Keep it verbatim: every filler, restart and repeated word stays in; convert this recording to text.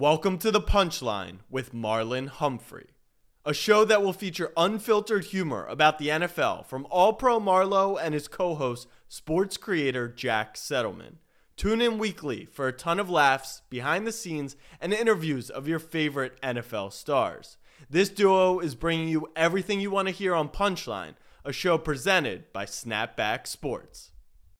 Welcome to The Punch Line with Marlon Humphrey, a show that will feature unfiltered humor about the N F L from All-Pro Marlo and his co-host, sports creator Jack Settleman. Tune in weekly for a ton of laughs, behind the scenes, and interviews of your favorite N F L stars. This duo is bringing you everything you want to hear on Punch Line, a show presented by Snapback Sports.